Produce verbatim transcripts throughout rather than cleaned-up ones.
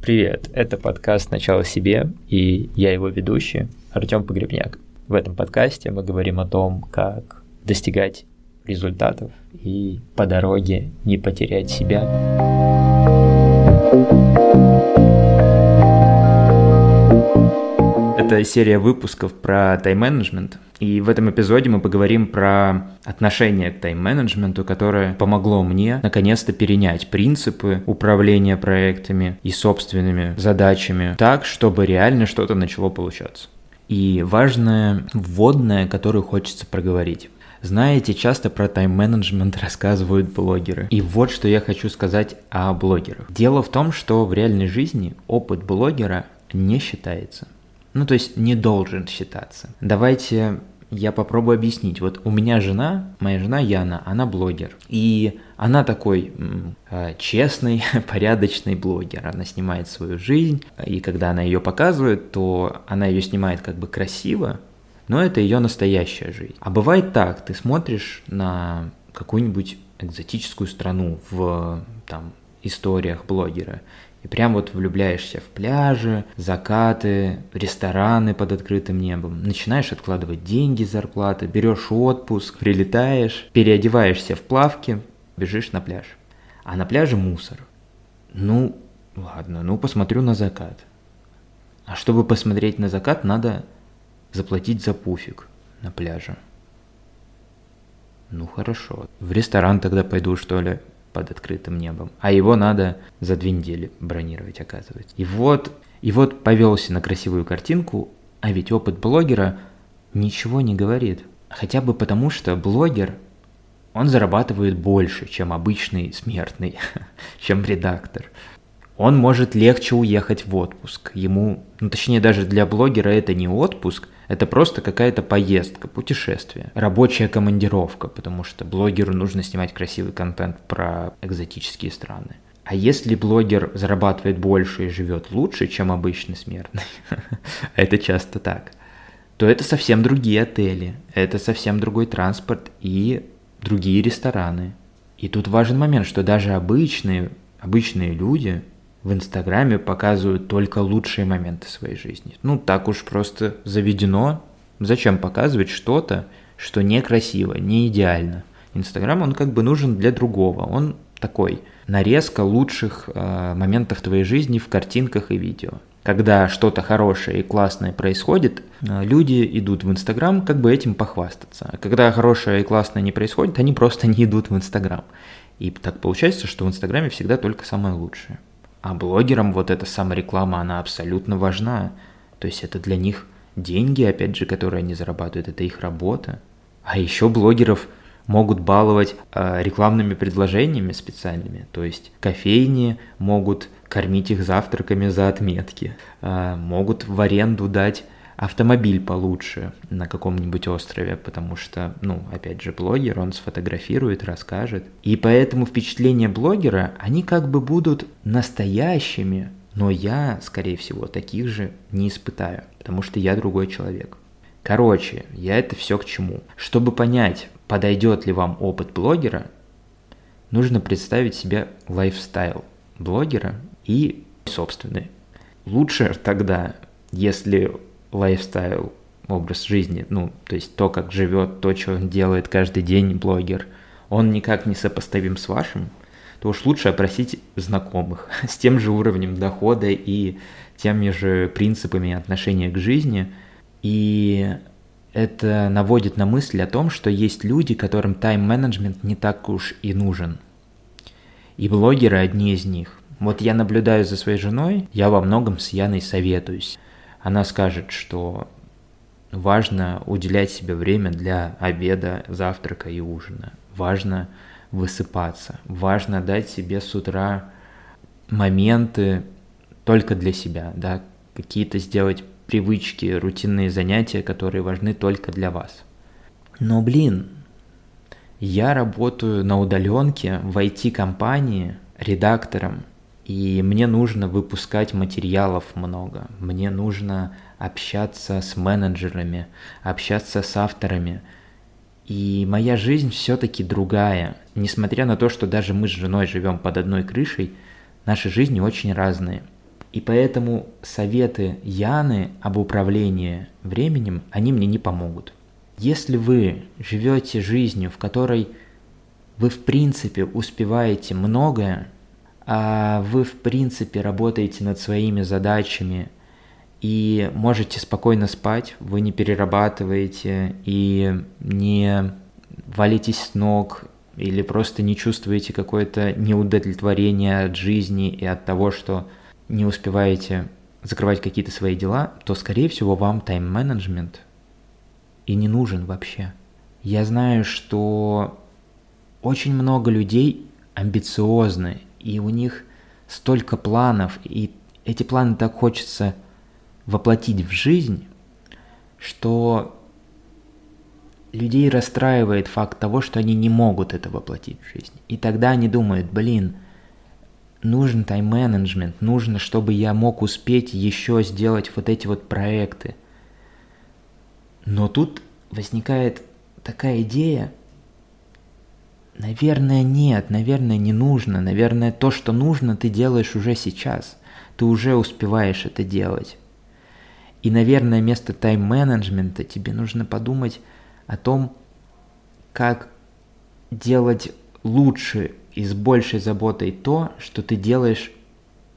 Привет, это подкаст «Сначала себе» и я его ведущий Артём Погребняк. В этом подкасте мы говорим о том, как достигать результатов и по дороге не потерять себя. Это серия выпусков про тайм-менеджмент, и в этом эпизоде мы поговорим про отношение к тайм-менеджменту, которое помогло мне наконец-то перенять принципы управления проектами и собственными задачами так, чтобы реально что-то начало получаться. И важное вводное, которое хочется проговорить. Знаете, часто про тайм-менеджмент рассказывают блогеры. И вот что я хочу сказать о блогерах. Дело в том, что в реальной жизни опыт блогера не считается. Ну, то есть не должен считаться. Давайте я попробую объяснить. Вот у меня жена, моя жена Яна, она блогер. И она такой м- честный, порядочный блогер. Она снимает свою жизнь, и когда она ее показывает, то она ее снимает как бы красиво, но это ее настоящая жизнь. А бывает так, ты смотришь на какую-нибудь экзотическую страну в там, историях блогера, и прям вот влюбляешься в пляжи, закаты, рестораны под открытым небом. Начинаешь откладывать деньги с зарплаты, берешь отпуск, прилетаешь, переодеваешься в плавки, бежишь на пляж. А на пляже мусор. Ну, ладно, ну посмотрю на закат. А чтобы посмотреть на закат, надо заплатить за пуфик на пляже. Ну хорошо, в ресторан тогда пойду, что ли? Под открытым небом, а его надо за две недели бронировать, оказывается. И вот, и вот повелся на красивую картинку, а ведь опыт блогера ничего не говорит. Хотя бы потому, что блогер, он зарабатывает больше, чем обычный смертный, чем редактор. Он может легче уехать в отпуск. Ему, ну точнее даже для блогера это не отпуск, это просто какая-то поездка, путешествие, рабочая командировка, потому что блогеру нужно снимать красивый контент про экзотические страны. А если блогер зарабатывает больше и живет лучше, чем обычный смертный, это часто так, то это совсем другие отели, это совсем другой транспорт и другие рестораны. И тут важен момент, что даже обычные, обычные люди в Инстаграме показывают только лучшие моменты своей жизни. Ну, так уж просто заведено. Зачем показывать что-то, что некрасиво, не идеально? Инстаграм, он как бы нужен для другого. Он такой, нарезка лучших э, моментов твоей жизни в картинках и видео. Когда что-то хорошее и классное происходит, э, люди идут в Инстаграм как бы этим похвастаться. А когда хорошее и классное не происходит, они просто не идут в Инстаграм. И так получается, что в Инстаграме всегда только самое лучшее. А блогерам вот эта самореклама, она абсолютно важна. То есть это для них деньги, опять же, которые они зарабатывают, это их работа. А еще блогеров могут баловать э, рекламными предложениями специальными. То есть кофейни могут кормить их завтраками за отметки, э, могут в аренду дать автомобиль получше на каком-нибудь острове, потому что, ну, опять же, блогер, он сфотографирует, расскажет. И поэтому впечатления блогера, они как бы будут настоящими, но я, скорее всего, таких же не испытаю, потому что я другой человек. Короче, я это все к чему? Чтобы понять, подойдет ли вам опыт блогера, нужно представить себе лайфстайл блогера и собственный. Лучше тогда, если лайфстайл, образ жизни, ну, то есть то, как живет, то, что он делает каждый день блогер, он никак не сопоставим с вашим, то уж лучше опросить знакомых с тем же уровнем дохода и теми же принципами отношения к жизни. И это наводит на мысль о том, что есть люди, которым тайм-менеджмент не так уж и нужен. И блогеры одни из них. Вот я наблюдаю за своей женой, я во многом с Яной советуюсь. Она скажет, что важно уделять себе время для обеда, завтрака и ужина. Важно высыпаться. Важно дать себе с утра моменты только для себя, да, какие-то сделать привычки, рутинные занятия, которые важны только для вас. Но, блин, я работаю на удаленке в ай ти-компании редактором. И мне нужно выпускать материалов много, мне нужно общаться с менеджерами, общаться с авторами. И моя жизнь все-таки другая. Несмотря на то, что даже мы с женой живем под одной крышей, наши жизни очень разные. И поэтому советы Яны об управлении временем, они мне не помогут. Если вы живете жизнью, в которой вы в принципе успеваете многое, а вы в принципе работаете над своими задачами и можете спокойно спать, вы не перерабатываете и не валитесь с ног, или просто не чувствуете какое-то неудовлетворение от жизни и от того, что не успеваете закрывать какие-то свои дела, то, скорее всего, вам тайм-менеджмент и не нужен вообще. Я знаю, что очень много людей амбициозны, и у них столько планов, и эти планы так хочется воплотить в жизнь, что людей расстраивает факт того, что они не могут это воплотить в жизнь. И тогда они думают, блин, нужен тайм-менеджмент, нужно, чтобы я мог успеть еще сделать вот эти вот проекты. Но тут возникает такая идея, наверное, нет, наверное, не нужно, наверное, то, что нужно, ты делаешь уже сейчас, ты уже успеваешь это делать. И, наверное, вместо тайм-менеджмента тебе нужно подумать о том, как делать лучше и с большей заботой то, что ты делаешь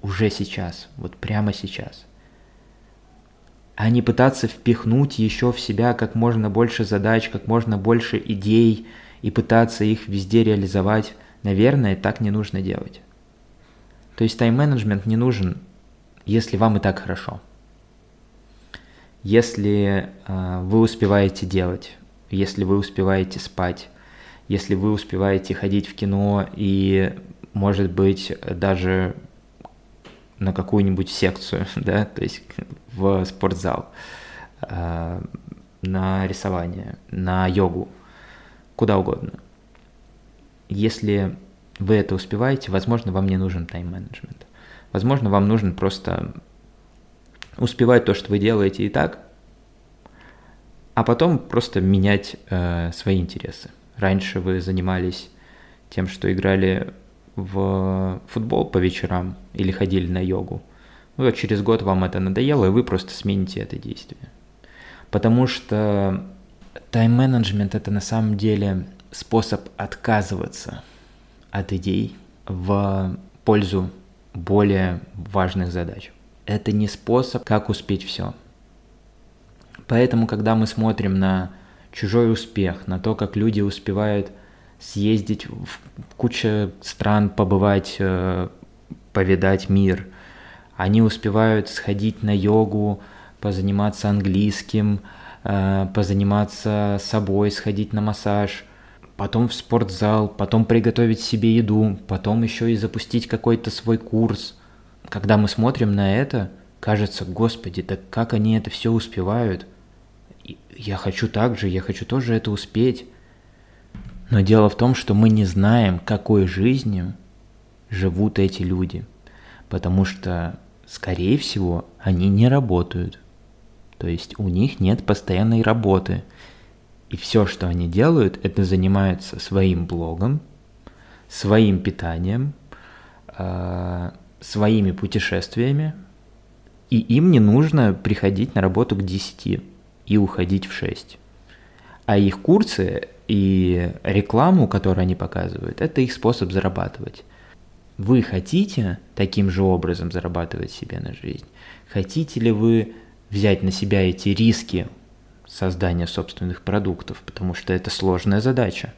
уже сейчас, вот прямо сейчас. А не пытаться впихнуть еще в себя как можно больше задач, как можно больше идей и пытаться их везде реализовать. Наверное, так не нужно делать. То есть тайм-менеджмент не нужен, если вам и так хорошо. Если э, вы успеваете делать, если вы успеваете спать, если вы успеваете ходить в кино и, может быть, даже на какую-нибудь секцию, да, то есть в спортзал, на рисование, на йогу, куда угодно. Если вы это успеваете, возможно, вам не нужен тайм-менеджмент. Возможно, вам нужен просто успевать то, что вы делаете и так, а потом просто менять э, свои интересы. Раньше вы занимались тем, что играли в футбол по вечерам или ходили на йогу. Ну, вот через год вам это надоело, и вы просто смените это действие. Потому что тайм-менеджмент – это на самом деле способ отказываться от идей в пользу более важных задач. Это не способ, как успеть все. Поэтому, когда мы смотрим на чужой успех, на то, как люди успевают съездить в кучу стран, побывать, повидать мир, они успевают сходить на йогу, позаниматься английским, позаниматься собой, сходить на массаж, потом в спортзал, потом приготовить себе еду, потом еще и запустить какой-то свой курс. Когда мы смотрим на это, кажется, господи, да как они это все успевают? Я хочу так же, я хочу тоже это успеть. Но дело в том, что мы не знаем, какой жизнью живут эти люди. Потому что, скорее всего, они не работают. То есть у них нет постоянной работы. И все, что они делают, это занимаются своим блогом, своим питанием, своими путешествиями. И им не нужно приходить на работу к десяти и уходить в шесть. А их курсы и рекламу, которую они показывают, это их способ зарабатывать. Вы хотите таким же образом зарабатывать себе на жизнь? Хотите ли вы взять на себя эти риски создания собственных продуктов? Потому что это сложная задача.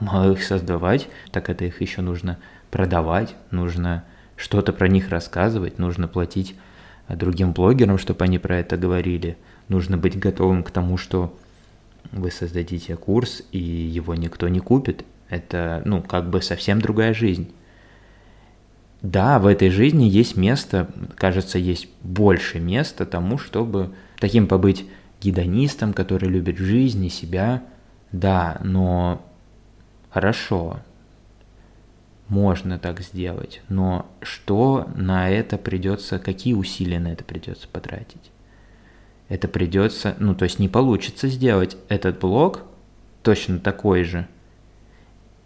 Мало их создавать, так это их еще нужно продавать, нужно что-то про них рассказывать, нужно платить другим блогерам, чтобы они про это говорили. Нужно быть готовым к тому, что вы создадите курс, и его никто не купит. Это, ну, как бы совсем другая жизнь. Да, в этой жизни есть место, кажется, есть больше места тому, чтобы таким побыть гедонистом, который любит жизнь и себя. Да, но хорошо, можно так сделать, но что на это придется, какие усилия на это придется потратить? Это придется, ну то есть не получится сделать этот блог точно такой же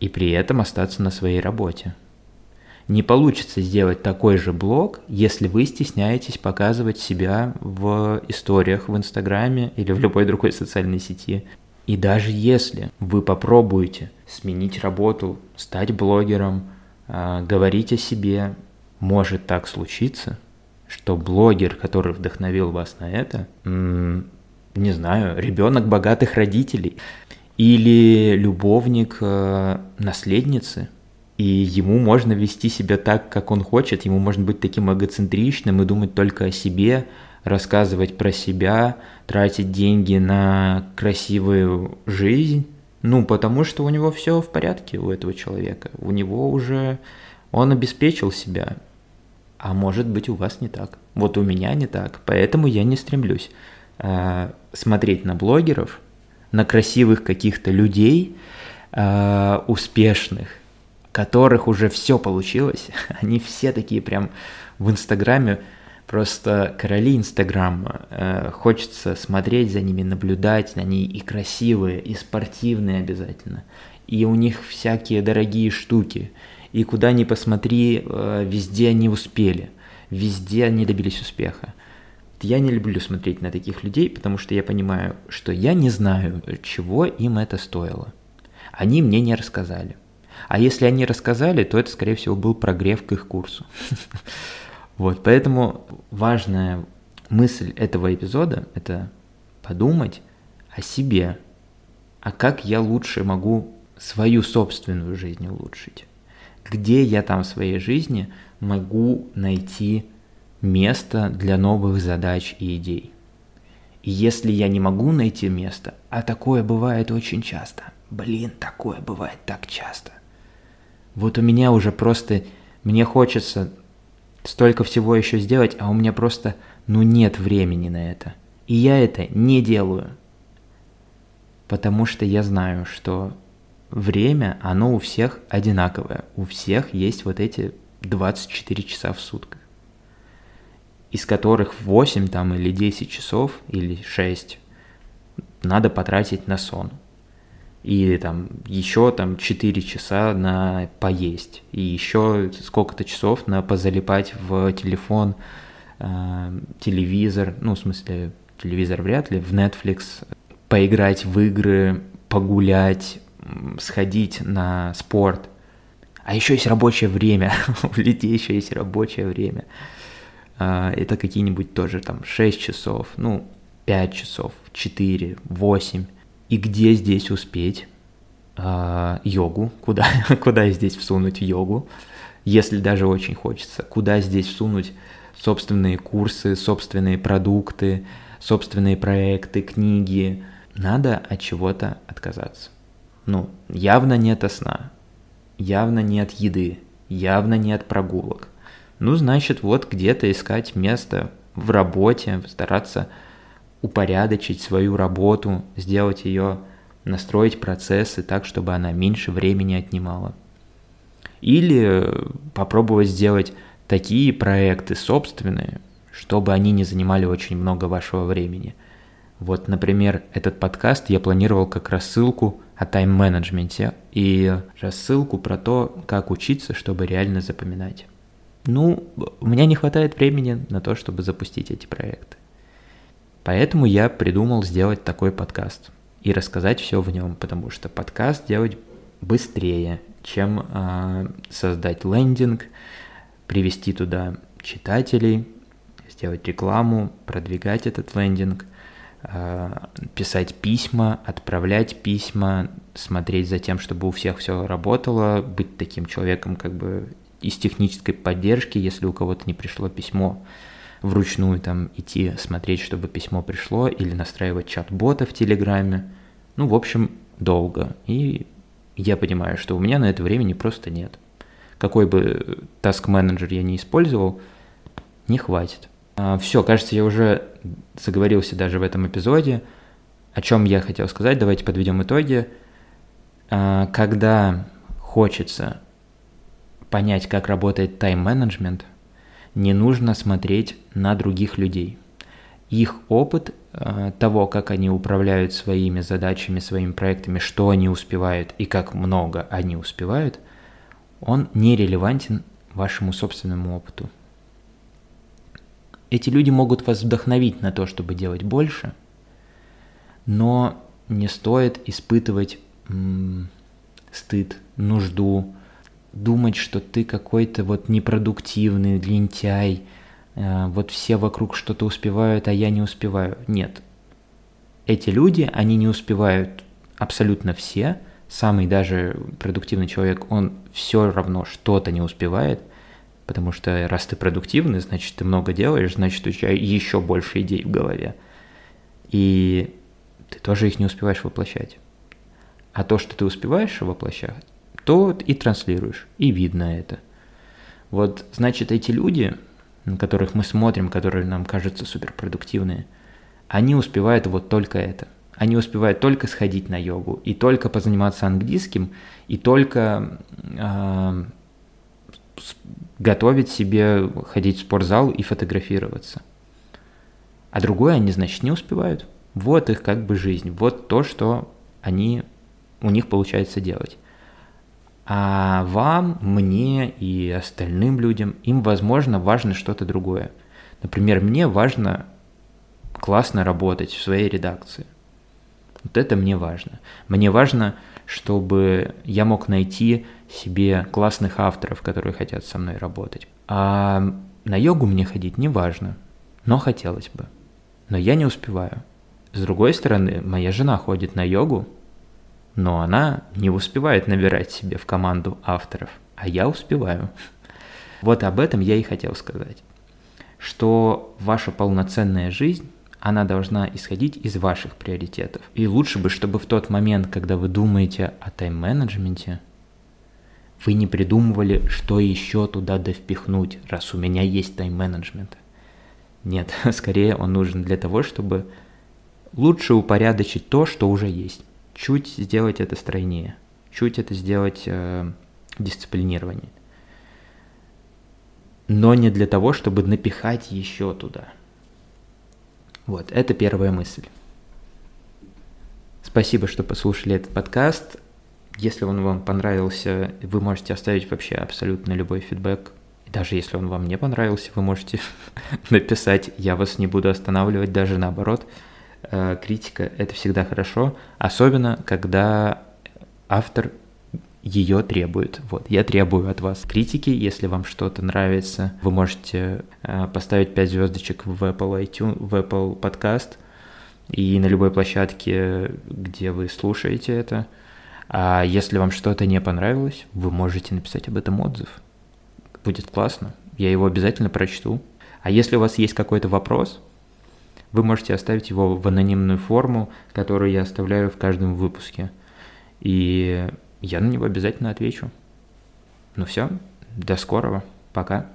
и при этом остаться на своей работе. Не получится сделать такой же блог, если вы стесняетесь показывать себя в историях в Инстаграме или в любой другой социальной сети. И даже если вы попробуете сменить работу, стать блогером, говорить о себе, может так случиться, что блогер, который вдохновил вас на это, не знаю, ребенок богатых родителей или любовник наследницы, и ему можно вести себя так, как он хочет, ему можно быть таким эгоцентричным и думать только о себе, рассказывать про себя, тратить деньги на красивую жизнь, ну, потому что у него все в порядке, у этого человека, у него уже, он обеспечил себя, а может быть у вас не так, вот у меня не так, поэтому я не стремлюсь э, смотреть на блогеров, на красивых каких-то людей, э, успешных, которых уже все получилось, они все такие прям в Инстаграме, просто короли Инстаграма, э, хочется смотреть за ними, наблюдать, они и красивые, и спортивные обязательно, и у них всякие дорогие штуки, и куда ни посмотри, э, везде они успели, везде они добились успеха. Я не люблю смотреть на таких людей, потому что я понимаю, что я не знаю, чего им это стоило, они мне не рассказали, а если они рассказали, то это, скорее всего, был прогрев к их курсу. Вот, поэтому важная мысль этого эпизода – это подумать о себе, а как я лучше могу свою собственную жизнь улучшить, где я там в своей жизни могу найти место для новых задач и идей. И если я не могу найти место, а такое бывает очень часто, блин, такое бывает так часто, вот у меня уже просто, мне хочется столько всего еще сделать, а у меня просто, ну, нет времени на это. И я это не делаю. Потому что я знаю, что время, оно у всех одинаковое. У всех есть вот эти двадцать четыре часа в сутках. Из которых восемь там или десять часов, или шесть надо потратить на сон. И там еще там четыре часа на поесть, и еще сколько-то часов на позалипать в телефон, э, телевизор, ну, в смысле, телевизор вряд ли, в Netflix, поиграть в игры, погулять, сходить на спорт. А еще есть рабочее время, у людей еще есть рабочее время. Э, это какие-нибудь тоже там шесть часов, ну, пять часов, четыре, восемь. И где здесь успеть а, йогу? Куда, куда здесь всунуть йогу, если даже очень хочется? Куда здесь всунуть собственные курсы, собственные продукты, собственные проекты, книги? Надо от чего-то отказаться. Ну, явно не от сна, явно не от еды, явно не от прогулок. Ну, значит, вот где-то искать место в работе, стараться упорядочить свою работу, сделать ее, настроить процессы так, чтобы она меньше времени отнимала. Или попробовать сделать такие проекты собственные, чтобы они не занимали очень много вашего времени. Вот, например, этот подкаст я планировал как рассылку о тайм-менеджменте и рассылку про то, как учиться, чтобы реально запоминать. Ну, у меня не хватает времени на то, чтобы запустить эти проекты. Поэтому я придумал сделать такой подкаст и рассказать все в нем, потому что подкаст делать быстрее, чем э, создать лендинг, привести туда читателей, сделать рекламу, продвигать этот лендинг, э, писать письма, отправлять письма, смотреть за тем, чтобы у всех все работало, быть таким человеком как бы из технической поддержки, если у кого-то не пришло письмо. Вручную там идти смотреть, чтобы письмо пришло, или настраивать чат-бота в Телеграме. Ну, в общем, долго. И я понимаю, что у меня на это времени просто нет. Какой бы таск-менеджер я ни использовал, не хватит. А, все, кажется, я уже заговорился даже в этом эпизоде. О чем я хотел сказать, давайте подведем итоги. А, когда хочется понять, как работает тайм-менеджмент, не нужно смотреть на других людей. Их опыт э, того, как они управляют своими задачами, своими проектами, что они успевают и как много они успевают, он не релевантен вашему собственному опыту. Эти люди могут вас вдохновить на то, чтобы делать больше, но не стоит испытывать м- стыд, нужду, думать, что ты какой-то вот непродуктивный, лентяй, э- вот все вокруг что-то успевают, а я не успеваю. Нет. Эти люди, они не успевают абсолютно все. Самый даже продуктивный человек, он все равно что-то не успевает, потому что раз ты продуктивный, значит, ты много делаешь, значит, у тебя еще больше идей в голове. И ты тоже их не успеваешь воплощать. А то, что ты успеваешь воплощать, то и транслируешь, и видно это. Вот, значит, эти люди, на которых мы смотрим, которые нам кажутся суперпродуктивные, они успевают вот только это. Они успевают только сходить на йогу, и только позаниматься английским, и только э, готовить себе, ходить в спортзал и фотографироваться. А другое они, значит, не успевают. Вот их как бы жизнь, вот то, что они, у них получается делать. А вам, мне и остальным людям, им, возможно, важно что-то другое. Например, мне важно классно работать в своей редакции. Вот это мне важно. Мне важно, чтобы я мог найти себе классных авторов, которые хотят со мной работать. А на йогу мне ходить не важно, но хотелось бы. Но я не успеваю. С другой стороны, моя жена ходит на йогу, но она не успевает набирать себе в команду авторов, а я успеваю. Вот об этом я и хотел сказать. Что ваша полноценная жизнь, она должна исходить из ваших приоритетов. И лучше бы, чтобы в тот момент, когда вы думаете о тайм-менеджменте, вы не придумывали, что еще туда довпихнуть, раз у меня есть тайм-менеджмент. Нет, скорее он нужен для того, чтобы лучше упорядочить то, что уже есть. Чуть сделать это стройнее, чуть это сделать э, дисциплинированнее. Но не для того, чтобы напихать еще туда. Вот, это первая мысль. Спасибо, что послушали этот подкаст. Если он вам понравился, вы можете оставить вообще абсолютно любой фидбэк. И даже если он вам не понравился, вы можете написать. Я вас не буду останавливать, даже наоборот. Критика – это всегда хорошо, особенно когда автор ее требует. Вот, я требую от вас критики, если вам что-то нравится. Вы можете э, поставить пять звездочек в Apple iTunes, в Apple Podcast и на любой площадке, где вы слушаете это. А если вам что-то не понравилось, вы можете написать об этом отзыв. Будет классно, я его обязательно прочту. А если у вас есть какой-то вопрос, вы можете оставить его в анонимную форму, которую я оставляю в каждом выпуске. И я на него обязательно отвечу. Ну все, до скорого, пока.